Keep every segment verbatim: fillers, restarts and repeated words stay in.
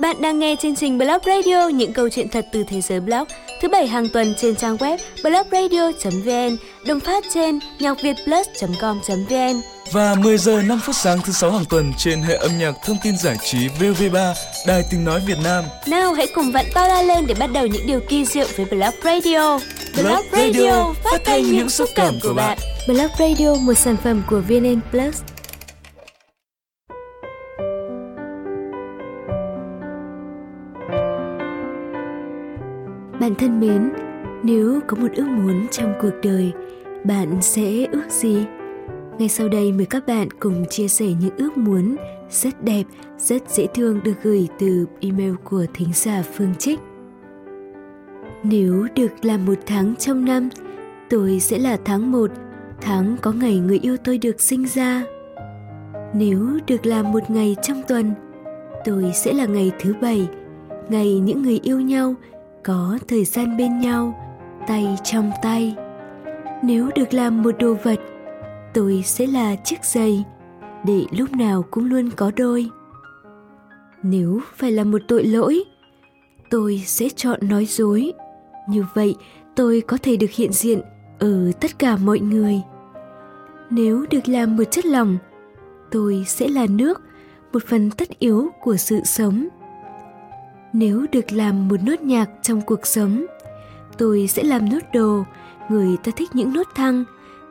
Bạn đang nghe chương trình Blog Radio, những câu chuyện thật từ thế giới blog, thứ bảy hàng tuần trên trang web blog radio chấm vn, đồng phát trên nhacvietplus chấm com chấm vn và mười giờ năm phút sáng thứ sáu hàng tuần trên hệ âm nhạc thông tin giải trí vê o vê ba, Đài tiếng nói Việt Nam. Nào hãy cùng vặn to la lên để bắt đầu những điều kỳ diệu với Blog Radio. Blog Radio phát thanh những xúc cảm của bạn. Blog Radio, một sản phẩm của vê en en Plus. Bạn thân mến, nếu có một ước muốn trong cuộc đời, bạn sẽ ước gì? Ngay sau đây mời các bạn cùng chia sẻ những ước muốn rất đẹp, rất dễ thương được gửi từ email của thính giả Phương Trích. Nếu được làm một tháng trong năm, tôi sẽ là tháng một, tháng có ngày người yêu tôi được sinh ra. Nếu được làm một ngày trong tuần, tôi sẽ là ngày thứ bảy, ngày những người yêu nhau, có thời gian bên nhau, tay trong tay. Nếu được làm một đồ vật, tôi sẽ là chiếc giày, để lúc nào cũng luôn có đôi. Nếu phải là một tội lỗi, tôi sẽ chọn nói dối. Như vậy, tôi có thể được hiện diện ở tất cả mọi người. Nếu được làm một chất lỏng, tôi sẽ là nước, một phần tất yếu của sự sống. Nếu được làm một nốt nhạc trong cuộc sống, tôi sẽ làm nốt đồ, người ta thích những nốt thăng,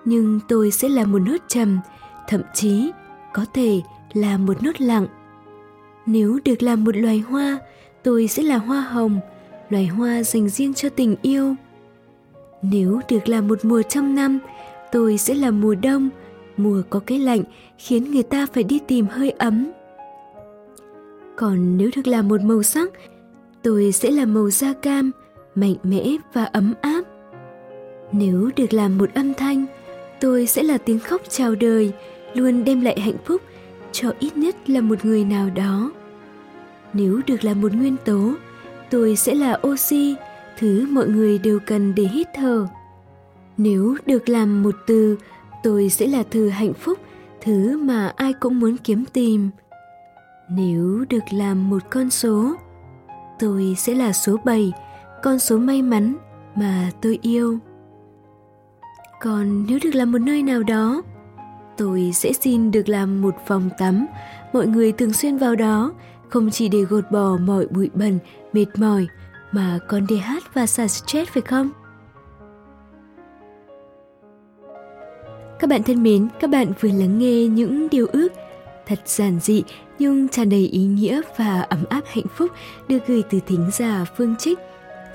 nhưng tôi sẽ làm một nốt trầm, thậm chí có thể là một nốt lặng. Nếu được làm một loài hoa, tôi sẽ là hoa hồng, loài hoa dành riêng cho tình yêu. Nếu được làm một mùa trong năm, tôi sẽ là mùa đông, mùa có cái lạnh khiến người ta phải đi tìm hơi ấm. Còn nếu được làm một màu sắc, tôi sẽ là màu da cam, mạnh mẽ và ấm áp. Nếu được làm một âm thanh, tôi sẽ là tiếng khóc chào đời, luôn đem lại hạnh phúc cho ít nhất là một người nào đó. Nếu được làm một nguyên tố, tôi sẽ là oxy, thứ mọi người đều cần để hít thở. Nếu được làm một từ, tôi sẽ là từ hạnh phúc, thứ mà ai cũng muốn kiếm tìm. Nếu được làm một con số, tôi sẽ là số bảy, con số may mắn mà tôi yêu. Còn nếu được làm một nơi nào đó, tôi sẽ xin được làm một phòng tắm, mọi người thường xuyên vào đó, không chỉ để gột bỏ mọi bụi bẩn, mệt mỏi, mà còn để hát và xả stress phải không? Các bạn thân mến, các bạn vừa lắng nghe những điều ước thật giản dị nhưng tràn đầy ý nghĩa và ấm áp hạnh phúc được gửi từ thính giả Phương Trích.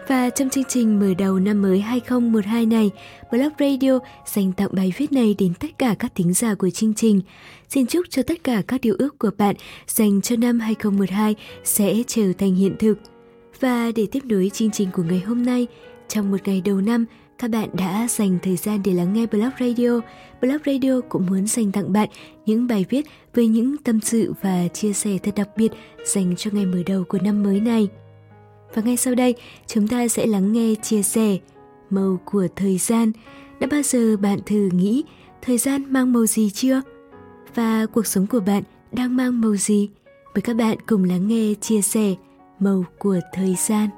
Và trong chương trình mở đầu năm mới hai không một hai này, Blog Radio dành tặng bài viết này đến tất cả các thính giả của chương trình. Xin chúc cho tất cả các điều ước của bạn dành cho năm hai không một hai sẽ trở thành hiện thực. Và để tiếp nối chương trình của ngày hôm nay, trong một ngày đầu năm, các bạn đã dành thời gian để lắng nghe Blog Radio. Blog Radio cũng muốn dành tặng bạn những bài viết với những tâm sự và chia sẻ thật đặc biệt dành cho ngày mở đầu của năm mới này. Và ngay sau đây, chúng ta sẽ lắng nghe chia sẻ Màu của thời gian. Đã bao giờ bạn thử nghĩ thời gian mang màu gì chưa? Và cuộc sống của bạn đang mang màu gì? Mời các bạn cùng lắng nghe chia sẻ Màu của thời gian.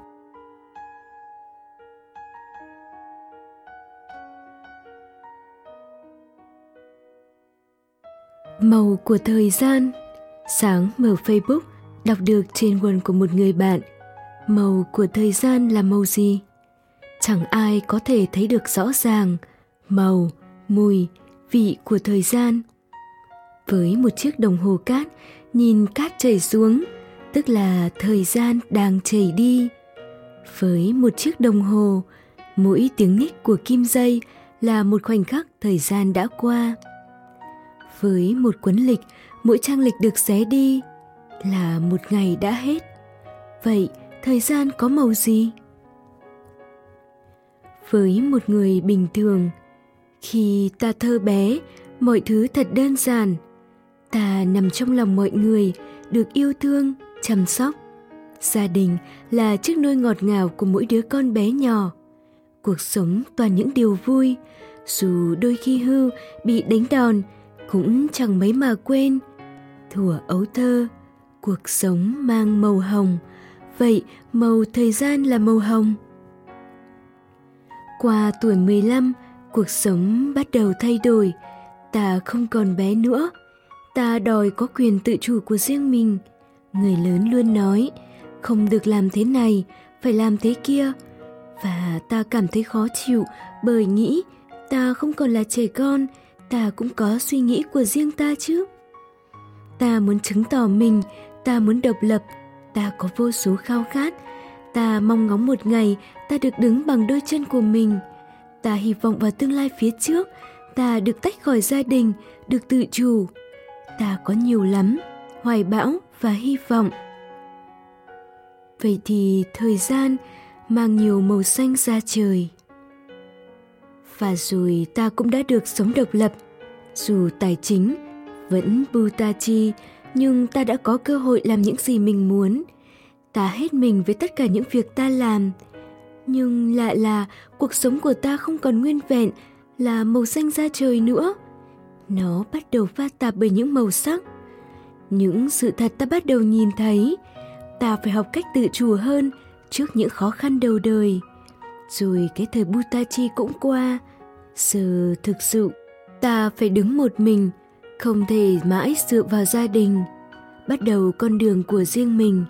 Màu của thời gian. Sáng mở Facebook, đọc được trên wall của một người bạn. Màu của thời gian là màu gì? Chẳng ai có thể thấy được rõ ràng màu, mùi, vị của thời gian. Với một chiếc đồng hồ cát, nhìn cát chảy xuống, tức là thời gian đang chảy đi. Với một chiếc đồng hồ, mỗi tiếng ních của kim dây là một khoảnh khắc thời gian đã qua. Với một cuốn lịch, mỗi trang lịch được xé đi là một ngày đã hết. Vậy, thời gian có màu gì? Với một người bình thường, khi ta thơ bé, mọi thứ thật đơn giản. Ta nằm trong lòng mọi người, được yêu thương, chăm sóc. Gia đình là chiếc nôi ngọt ngào của mỗi đứa con bé nhỏ. Cuộc sống toàn những điều vui, dù đôi khi hư, bị đánh đòn, cũng chẳng mấy mà quên. Thuở ấu thơ, Cuộc sống mang màu hồng, vậy màu thời gian là màu hồng. Qua tuổi mười lăm, cuộc sống bắt đầu thay đổi. Ta không còn bé nữa. Ta đòi có quyền tự chủ của riêng mình. Người lớn luôn nói, không được làm thế này, phải làm thế kia. Và ta cảm thấy khó chịu bởi nghĩ ta không còn là trẻ con, ta cũng có suy nghĩ của riêng ta chứ. Ta muốn chứng tỏ mình, ta muốn độc lập, ta có vô số khao khát. Ta mong ngóng một ngày ta được đứng bằng đôi chân của mình. Ta hy vọng vào tương lai phía trước, ta được tách khỏi gia đình, được tự chủ. Ta có nhiều lắm, hoài bão và hy vọng. Vậy thì thời gian mang nhiều màu xanh ra trời. Và rồi ta cũng đã được sống độc lập. Dù tài chính vẫn bù ta chi, nhưng ta đã có cơ hội làm những gì mình muốn. Ta hết mình với tất cả những việc ta làm. Nhưng lạ là cuộc sống của ta không còn nguyên vẹn là màu xanh da trời nữa. Nó bắt đầu pha tạp bởi những màu sắc. Những sự thật ta bắt đầu nhìn thấy. Ta phải học cách tự chủ hơn trước những khó khăn đầu đời. Rồi cái thời Butachi cũng qua. Giờ thực sự ta phải đứng một mình, không thể mãi dựa vào gia đình. Bắt đầu con đường của riêng mình.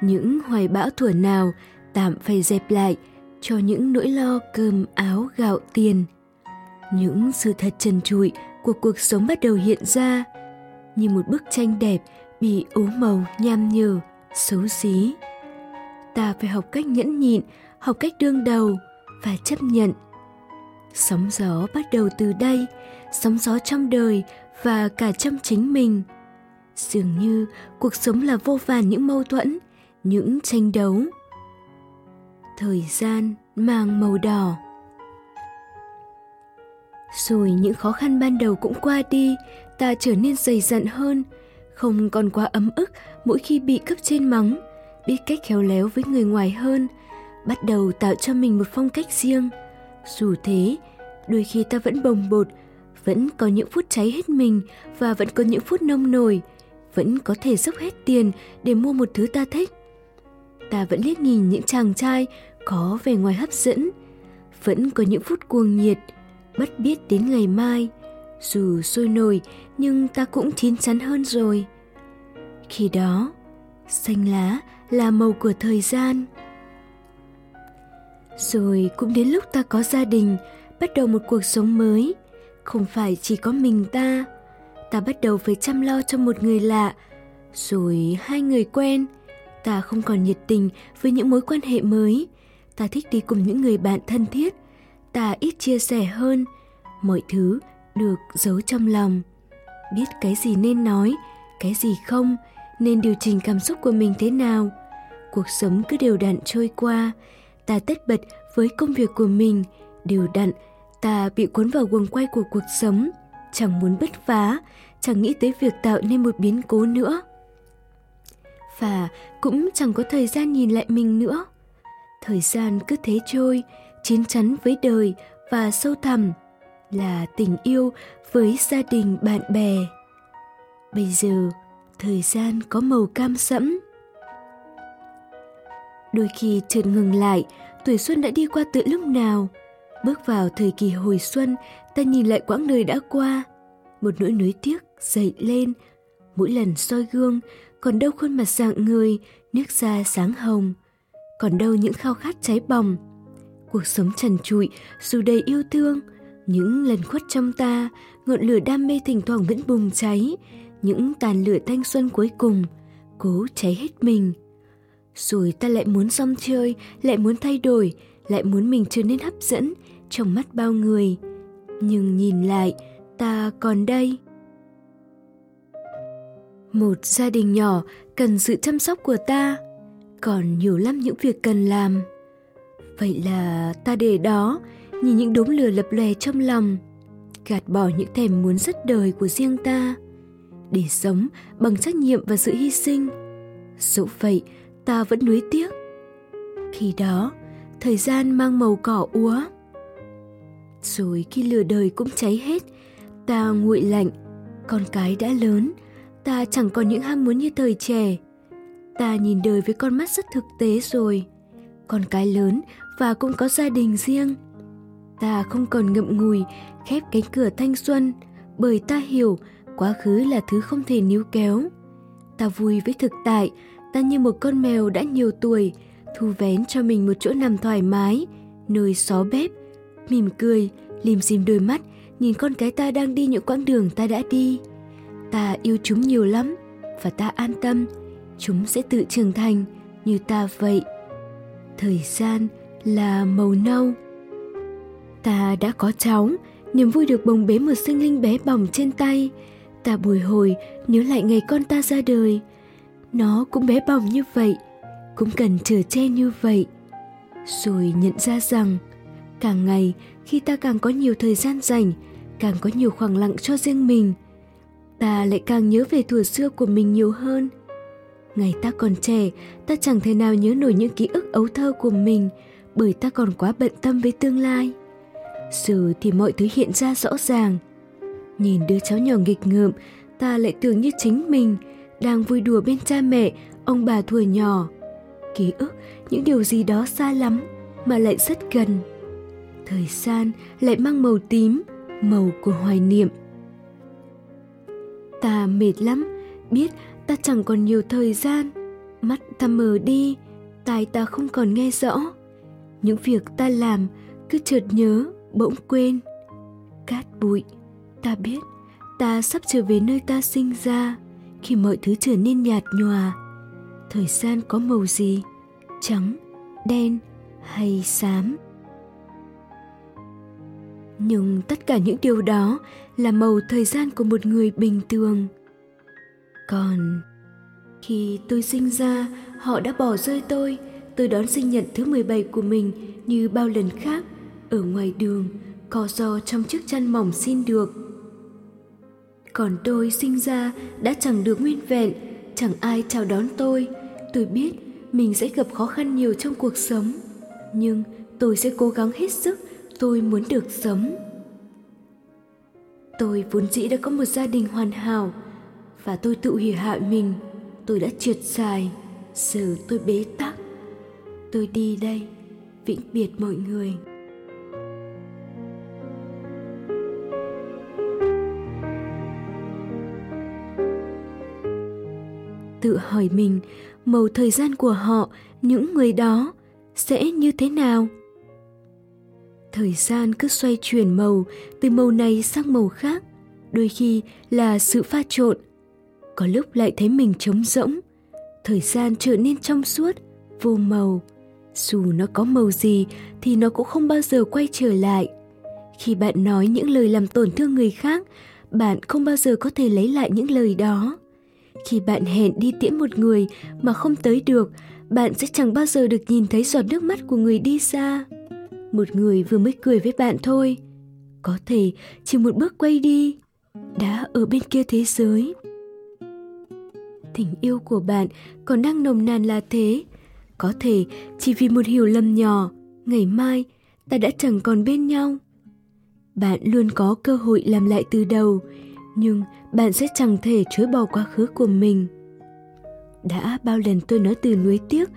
Những hoài bão thuở nào tạm phải dẹp lại cho những nỗi lo cơm áo gạo tiền. Những sự thật trần trụi của cuộc sống bắt đầu hiện ra, như một bức tranh đẹp bị ố màu nham nhở, xấu xí. Ta phải học cách nhẫn nhịn, học cách đương đầu và chấp nhận. Sóng gió bắt đầu từ đây, sóng gió trong đời và cả trong chính mình. Dường như cuộc sống là vô vàn những mâu thuẫn, những tranh đấu. Thời gian mang màu đỏ. Rồi những khó khăn ban đầu cũng qua đi, ta trở nên dày dặn hơn, không còn quá ấm ức mỗi khi bị cấp trên mắng, biết cách khéo léo với người ngoài hơn, bắt đầu tạo cho mình một phong cách riêng. Dù thế, đôi khi ta vẫn bồng bột, vẫn có những phút cháy hết mình và vẫn có những phút nông nổi, vẫn có thể dốc hết tiền để mua một thứ ta thích. Ta vẫn liếc nhìn những chàng trai có vẻ ngoài hấp dẫn, vẫn có những phút cuồng nhiệt, bất biết đến ngày mai. Dù sôi nổi nhưng ta cũng chín chắn hơn rồi. Khi đó, xanh lá là màu của thời gian. Rồi cũng đến lúc ta có gia đình, bắt đầu một cuộc sống mới. Không phải chỉ có mình ta. Ta bắt đầu phải chăm lo cho một người lạ, rồi hai người quen. Ta không còn nhiệt tình với những mối quan hệ mới. Ta thích đi cùng những người bạn thân thiết. Ta ít chia sẻ hơn. Mọi thứ được giấu trong lòng. Biết cái gì nên nói, cái gì không, nên điều chỉnh cảm xúc của mình thế nào. Cuộc sống cứ đều đặn trôi qua. Ta tất bật với công việc của mình. Đều đặn, ta bị cuốn vào guồng quay của cuộc sống. Chẳng muốn bứt phá, chẳng nghĩ tới việc tạo nên một biến cố nữa. Và cũng chẳng có thời gian nhìn lại mình nữa. Thời gian cứ thế trôi, chín chắn với đời và sâu thẳm là tình yêu với gia đình bạn bè. Bây giờ, thời gian có màu cam sẫm. Đôi khi chợt ngừng lại, tuổi xuân đã đi qua từ lúc nào. Bước vào thời kỳ hồi xuân, ta nhìn lại quãng đời đã qua. Một nỗi nuối tiếc dậy lên. Mỗi lần soi gương, còn đâu khuôn mặt rạng người, nước da sáng hồng. Còn đâu những khao khát cháy bỏng. Cuộc sống trần trụi, dù đầy yêu thương. Những lần khuất trong ta, ngọn lửa đam mê thỉnh thoảng vẫn bùng cháy. Những tàn lửa thanh xuân cuối cùng, cố cháy hết mình. Rồi ta lại muốn rong chơi, lại muốn thay đổi, lại muốn mình trở nên hấp dẫn trong mắt bao người. Nhưng nhìn lại, ta còn đây. Một gia đình nhỏ cần sự chăm sóc của ta. Còn nhiều lắm những việc cần làm. Vậy là ta để đó, nhìn những đốm lửa lập lòe trong lòng, gạt bỏ những thèm muốn rất đời của riêng ta, để sống bằng trách nhiệm và sự hy sinh. Dẫu vậy, ta vẫn nuối tiếc. Khi đó, thời gian mang màu cỏ úa. Rồi khi lửa đời cũng cháy hết, ta nguội lạnh. Con cái đã lớn, ta chẳng còn những ham muốn như thời trẻ. Ta nhìn đời với con mắt rất thực tế rồi. Con cái lớn và cũng có gia đình riêng. Ta không còn ngậm ngùi, khép cánh cửa thanh xuân, bởi ta hiểu quá khứ là thứ không thể níu kéo. Ta vui với thực tại, ta như một con mèo đã nhiều tuổi, thu vén cho mình một chỗ nằm thoải mái, nơi xó bếp, mỉm cười, lim dim đôi mắt, nhìn con cái ta đang đi những quãng đường ta đã đi. Ta yêu chúng nhiều lắm, và ta an tâm, chúng sẽ tự trưởng thành như ta vậy. Thời gian là màu nâu. Ta đã có cháu, niềm vui được bồng bế một sinh linh bé bỏng trên tay. Ta bồi hồi nhớ lại ngày con ta ra đời. Nó cũng bé bỏng như vậy, cũng cần chở che như vậy. Rồi nhận ra rằng, càng ngày khi ta càng có nhiều thời gian rảnh, càng có nhiều khoảng lặng cho riêng mình, ta lại càng nhớ về thuở xưa của mình nhiều hơn. Ngày ta còn trẻ, ta chẳng thể nào nhớ nổi những ký ức ấu thơ của mình, bởi ta còn quá bận tâm với tương lai. Giờ thì mọi thứ hiện ra rõ ràng. Nhìn đứa cháu nhỏ nghịch ngợm, ta lại tưởng như chính mình đang vui đùa bên cha mẹ, ông bà thuở nhỏ. Ký ức những điều gì đó xa lắm mà lại rất gần. Thời gian lại mang màu tím, màu của hoài niệm. Ta mệt lắm, biết ta chẳng còn nhiều thời gian. Mắt ta mờ đi, tai ta không còn nghe rõ. Những việc ta làm cứ chợt nhớ, bỗng quên. Cát bụi, ta biết ta sắp trở về nơi ta sinh ra, khi mọi thứ trở nên nhạt nhòa. Thời gian có màu gì? Trắng, đen hay xám? Nhưng tất cả những điều đó là màu thời gian của một người bình thường. Còn khi tôi sinh ra, họ đã bỏ rơi tôi. Tôi đón sinh nhật thứ mười bảy của mình như bao lần khác, ở ngoài đường, co ro trong chiếc chăn mỏng xin được. Còn tôi sinh ra đã chẳng được nguyên vẹn, chẳng ai chào đón tôi. Tôi biết mình sẽ gặp khó khăn nhiều trong cuộc sống, nhưng tôi sẽ cố gắng hết sức. Tôi muốn được sống. Tôi vốn dĩ đã có một gia đình hoàn hảo, và tôi tự hủy hoại mình. Tôi đã trượt dài, giờ tôi bế tắc. Tôi đi đây, vĩnh biệt mọi người. Tự hỏi mình, màu thời gian của họ, những người đó, sẽ như thế nào? Thời gian cứ xoay chuyển màu, từ màu này sang màu khác, đôi khi là sự pha trộn. Có lúc lại thấy mình trống rỗng, thời gian trở nên trong suốt, vô màu. Dù nó có màu gì thì nó cũng không bao giờ quay trở lại. Khi bạn nói những lời làm tổn thương người khác, bạn không bao giờ có thể lấy lại những lời đó. Khi bạn hẹn đi tiễn một người mà không tới được, bạn sẽ chẳng bao giờ được nhìn thấy giọt nước mắt của người đi xa. Một người vừa mới cười với bạn thôi, có thể chỉ một bước quay đi, đã ở bên kia thế giới. Tình yêu của bạn còn đang nồng nàn là thế. Có thể chỉ vì một hiểu lầm nhỏ, ngày mai ta đã chẳng còn bên nhau. Bạn luôn có cơ hội làm lại từ đầu, nhưng bạn sẽ chẳng thể chối bỏ quá khứ của mình. Đã bao lần tôi nói từ nuối tiếc,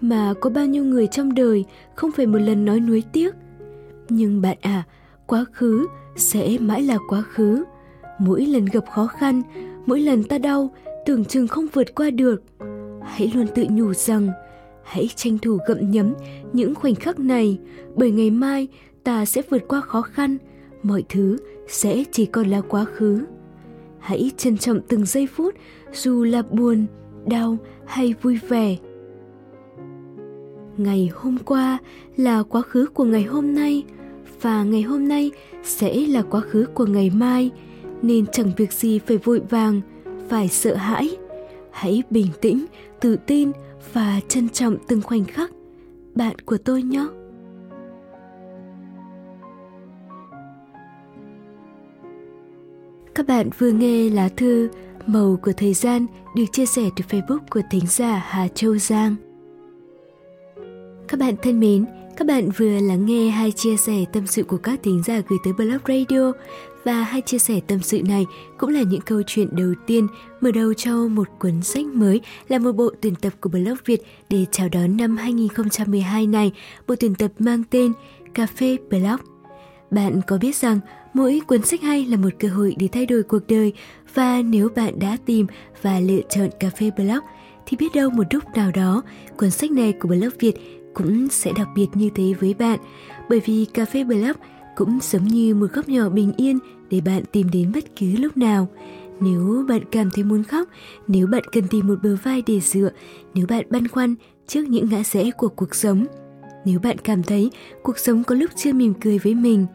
mà có bao nhiêu người trong đời không phải một lần nói nuối tiếc. Nhưng bạn à, quá khứ sẽ mãi là quá khứ. Mỗi lần gặp khó khăn, mỗi lần ta đau, tưởng chừng không vượt qua được, hãy luôn tự nhủ rằng hãy tranh thủ gặm nhấm những khoảnh khắc này, bởi ngày mai ta sẽ vượt qua khó khăn, mọi thứ sẽ chỉ còn là quá khứ. Hãy trân trọng từng giây phút, dù là buồn, đau hay vui vẻ. Ngày hôm qua là quá khứ của ngày hôm nay, và ngày hôm nay sẽ là quá khứ của ngày mai, nên chẳng việc gì phải vội vàng, phải sợ hãi. Hãy bình tĩnh, tự tin và trân trọng từng khoảnh khắc, bạn của tôi nhé. Các bạn vừa nghe lá thư Màu của thời gian được chia sẻ từ Facebook của thính giả Hà Châu Giang. Các bạn thân mến, các bạn vừa lắng nghe hai chia sẻ tâm sự của các thính giả gửi tới Blog Radio Và hai chia sẻ tâm sự này cũng là những câu chuyện đầu tiên mở đầu cho một cuốn sách mới là một bộ tuyển tập của Blog Việt để chào đón năm hai không một hai này. Bộ tuyển tập mang tên Cafe Blog. Bạn có biết rằng mỗi cuốn sách hay là một cơ hội để thay đổi cuộc đời, và nếu bạn đã tìm và lựa chọn Cafe Blog thì biết đâu một lúc nào đó cuốn sách này của Blog Việt cũng sẽ đặc biệt như thế với bạn. Bởi vì Cafe Blog cũng giống như một góc nhỏ bình yên để bạn tìm đến bất cứ lúc nào. Nếu bạn cảm thấy muốn khóc, nếu bạn cần tìm một bờ vai để dựa, nếu bạn băn khoăn trước những ngã rẽ của cuộc sống, nếu bạn cảm thấy cuộc sống có lúc chưa mỉm cười với mình,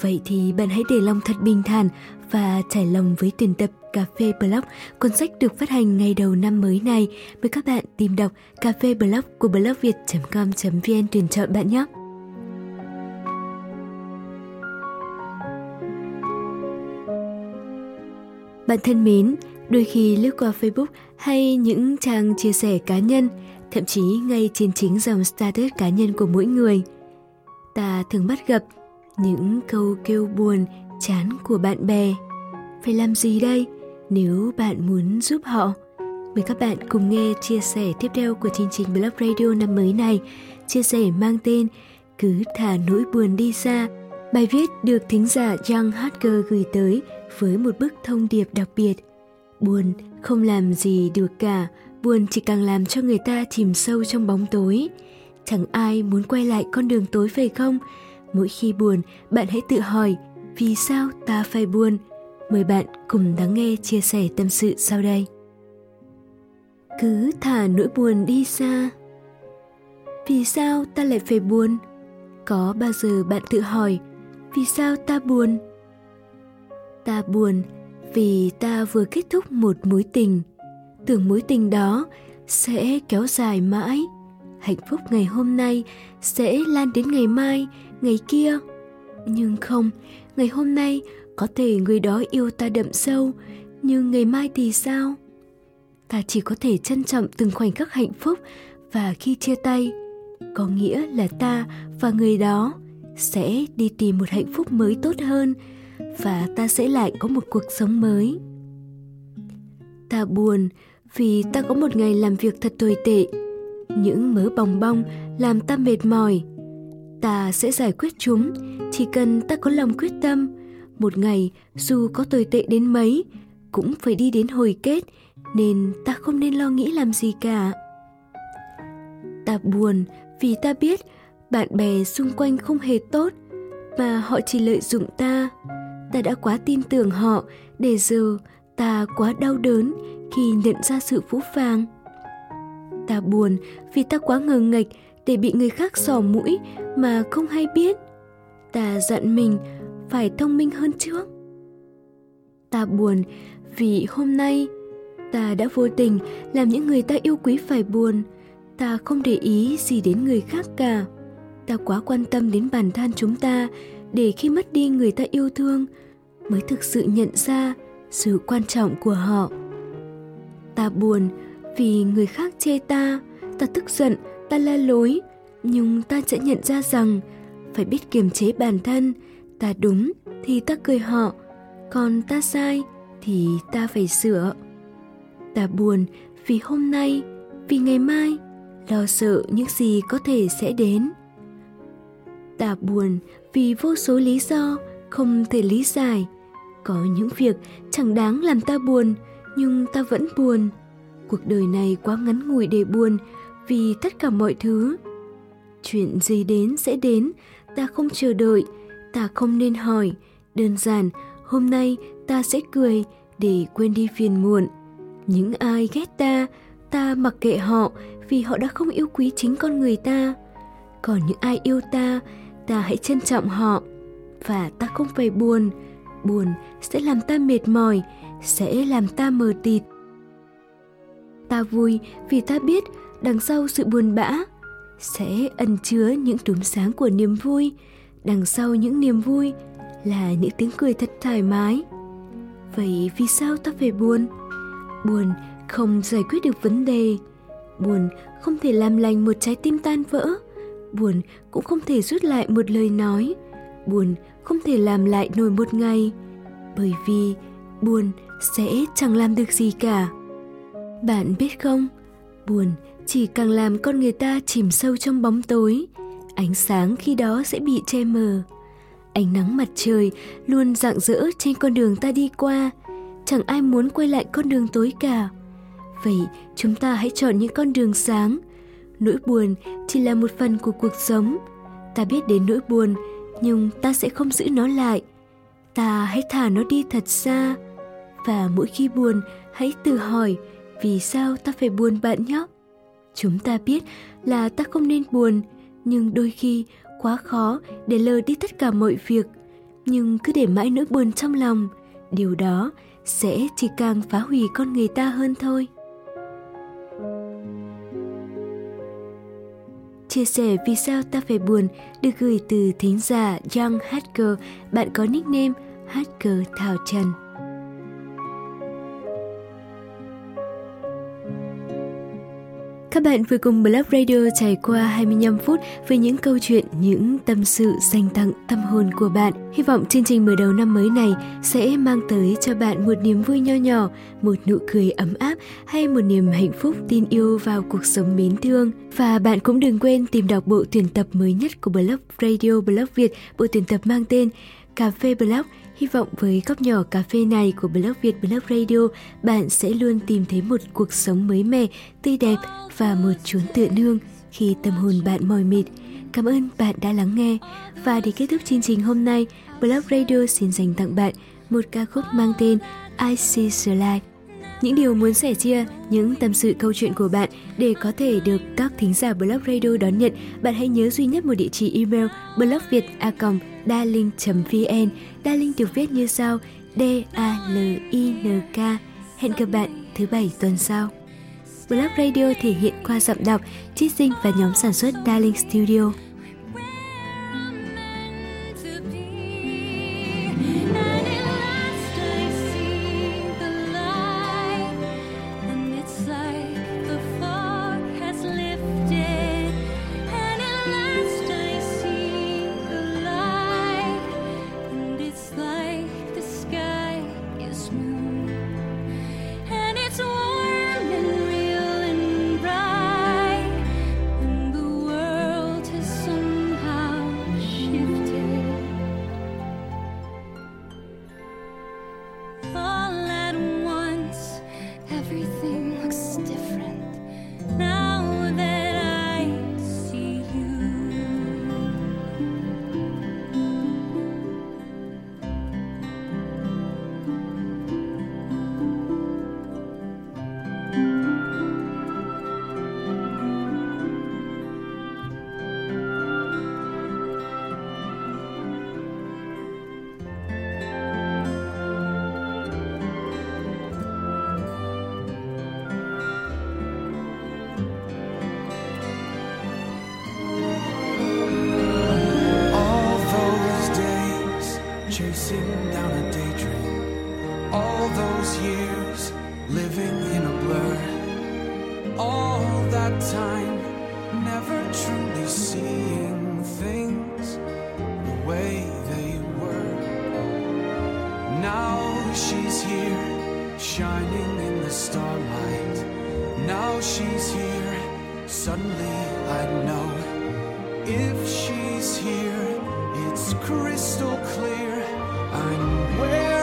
vậy thì bạn hãy để lòng thật bình thản và trải lòng với tuyển tập Cafe Blog, cuốn sách được phát hành ngay đầu năm mới này. Mời các bạn tìm đọc Cafe Blog của blogviet chấm com chấm vn tuyển chọn bạn nhé. Bạn thân mến, đôi khi lướt qua Facebook hay những trang chia sẻ cá nhân, thậm chí ngay trên chính dòng status cá nhân của mỗi người, ta thường bắt gặp những câu kêu buồn, chán của bạn bè. Phải làm gì đây nếu bạn muốn giúp họ? Mời các bạn cùng nghe chia sẻ tiếp theo của chương trình Blog Radio năm mới này. Chia sẻ mang tên Cứ thả nỗi buồn đi xa. Bài viết được thính giả Young Hacker gửi tới với một bức thông điệp đặc biệt. Buồn không làm gì được cả, buồn chỉ càng làm cho người ta chìm sâu trong bóng tối. Chẳng ai muốn quay lại con đường tối phải không? Mỗi khi buồn, bạn hãy tự hỏi, vì sao ta phải buồn? Mời bạn cùng lắng nghe chia sẻ tâm sự sau đây. Cứ thả nỗi buồn đi xa. Vì sao ta lại phải buồn? Có bao giờ bạn tự hỏi, vì sao ta buồn? Ta buồn vì ta vừa kết thúc một mối tình. Tưởng mối tình đó sẽ kéo dài mãi. Hạnh phúc ngày hôm nay sẽ lan đến ngày mai, ngày kia. Nhưng không, ngày hôm nay có thể người đó yêu ta đậm sâu, nhưng ngày mai thì sao? Ta chỉ có thể trân trọng từng khoảnh khắc hạnh phúc, và khi chia tay, có nghĩa là ta và người đó sẽ đi tìm một hạnh phúc mới tốt hơn, và ta sẽ lại có một cuộc sống mới. Ta buồn vì ta có một ngày làm việc thật tồi tệ. Những mớ bòng bong làm ta mệt mỏi. Ta sẽ giải quyết chúng, chỉ cần ta có lòng quyết tâm. Một ngày dù có tồi tệ đến mấy cũng phải đi đến hồi kết, nên ta không nên lo nghĩ làm gì cả. Ta buồn vì ta biết bạn bè xung quanh không hề tốt, mà họ chỉ lợi dụng ta. Ta đã quá tin tưởng họ, để giờ ta quá đau đớn khi nhận ra sự phũ phàng. Ta buồn vì ta quá ngờ nghệch để bị người khác xỏ mũi mà không hay biết. Ta dặn mình phải thông minh hơn trước. Ta buồn vì hôm nay ta đã vô tình làm những người ta yêu quý phải buồn. Ta không để ý gì đến người khác cả. Ta quá quan tâm đến bản thân chúng ta, để khi mất đi người ta yêu thương mới thực sự nhận ra sự quan trọng của họ. Ta buồn vì người khác chê ta, ta tức giận, ta la lối, nhưng ta sẽ nhận ra rằng phải biết kiềm chế bản thân. Ta đúng thì ta cười họ, còn ta sai thì ta phải sửa. Ta buồn vì hôm nay, vì ngày mai, lo sợ những gì có thể sẽ đến. Ta buồn vì vô số lý do không thể lý giải. Có những việc chẳng đáng làm ta buồn, nhưng ta vẫn buồn. Cuộc đời này quá ngắn ngủi để buồn vì tất cả mọi thứ. Chuyện gì đến sẽ đến, ta không chờ đợi, ta không nên hỏi. Đơn giản, hôm nay ta sẽ cười để quên đi phiền muộn. Những ai ghét ta, ta mặc kệ họ vì họ đã không yêu quý chính con người ta. Còn những ai yêu ta, ta hãy trân trọng họ. Và ta không phải buồn. Buồn sẽ làm ta mệt mỏi, sẽ làm ta mờ tịt. Ta vui vì ta biết đằng sau sự buồn bã sẽ ẩn chứa những đốm sáng của niềm vui. Đằng sau những niềm vui là những tiếng cười thật thoải mái. Vậy vì sao ta phải buồn? Buồn không giải quyết được vấn đề. Buồn không thể làm lành một trái tim tan vỡ. Buồn cũng không thể rút lại một lời nói. Buồn không thể làm lại nổi một ngày. bởi vì buồn sẽ chẳng làm được gì cả. Bạn biết không, buồn chỉ càng làm con người ta chìm sâu trong bóng tối, ánh sáng khi đó sẽ bị che mờ. Ánh nắng mặt trời luôn rạng rỡ trên con đường ta đi qua, chẳng ai muốn quay lại con đường tối cả. Vậy chúng ta hãy chọn những con đường sáng. Nỗi buồn chỉ là một phần của cuộc sống. Ta biết đến nỗi buồn, nhưng ta sẽ không giữ nó lại. Ta hãy thả nó đi thật xa. Và mỗi khi buồn, hãy tự hỏi vì sao ta phải buồn bạn nhé. Chúng ta biết là ta không nên buồn, nhưng đôi khi quá khó để lờ đi tất cả mọi việc. Nhưng cứ để mãi nỗi buồn trong lòng, điều đó sẽ chỉ càng phá hủy con người ta hơn thôi. Chia sẻ vì sao ta phải buồn được gửi từ thính giả Young Hacker, bạn có nickname Hacker Thảo Trần. Các bạn vừa cùng Blog Radio trải qua hai mươi lăm phút với những câu chuyện, những tâm sự dành tặng tâm hồn của bạn. Hy vọng chương trình mở đầu năm mới này sẽ mang tới cho bạn một niềm vui nho nhỏ, một nụ cười ấm áp hay một niềm hạnh phúc tin yêu vào cuộc sống mến thương. Và bạn cũng đừng quên tìm đọc bộ tuyển tập mới nhất của Blog Radio Blog Việt, bộ tuyển tập mang tên Cafe Blog. Hy vọng với góc nhỏ cà phê này của Blog Việt Blog Radio, bạn sẽ luôn tìm thấy một cuộc sống mới mẻ, tươi đẹp và một chốn tựa nương khi tâm hồn bạn mỏi mệt. Cảm ơn bạn đã lắng nghe. Và để kết thúc chương trình hôm nay, Blog Radio xin dành tặng bạn một ca khúc mang tên I See The Light. Những điều muốn sẻ chia, những tâm sự câu chuyện của bạn để có thể được các thính giả Blog Radio đón nhận, bạn hãy nhớ duy nhất một địa chỉ email blogviet a còng daling chấm vn. Daling được viết như sau: D A L I N K. Hẹn gặp bạn thứ bảy tuần sau. Blog Radio thể hiện qua giọng đọc, chiết sinh và nhóm sản xuất Daling Studio. Crystal clear, I'm where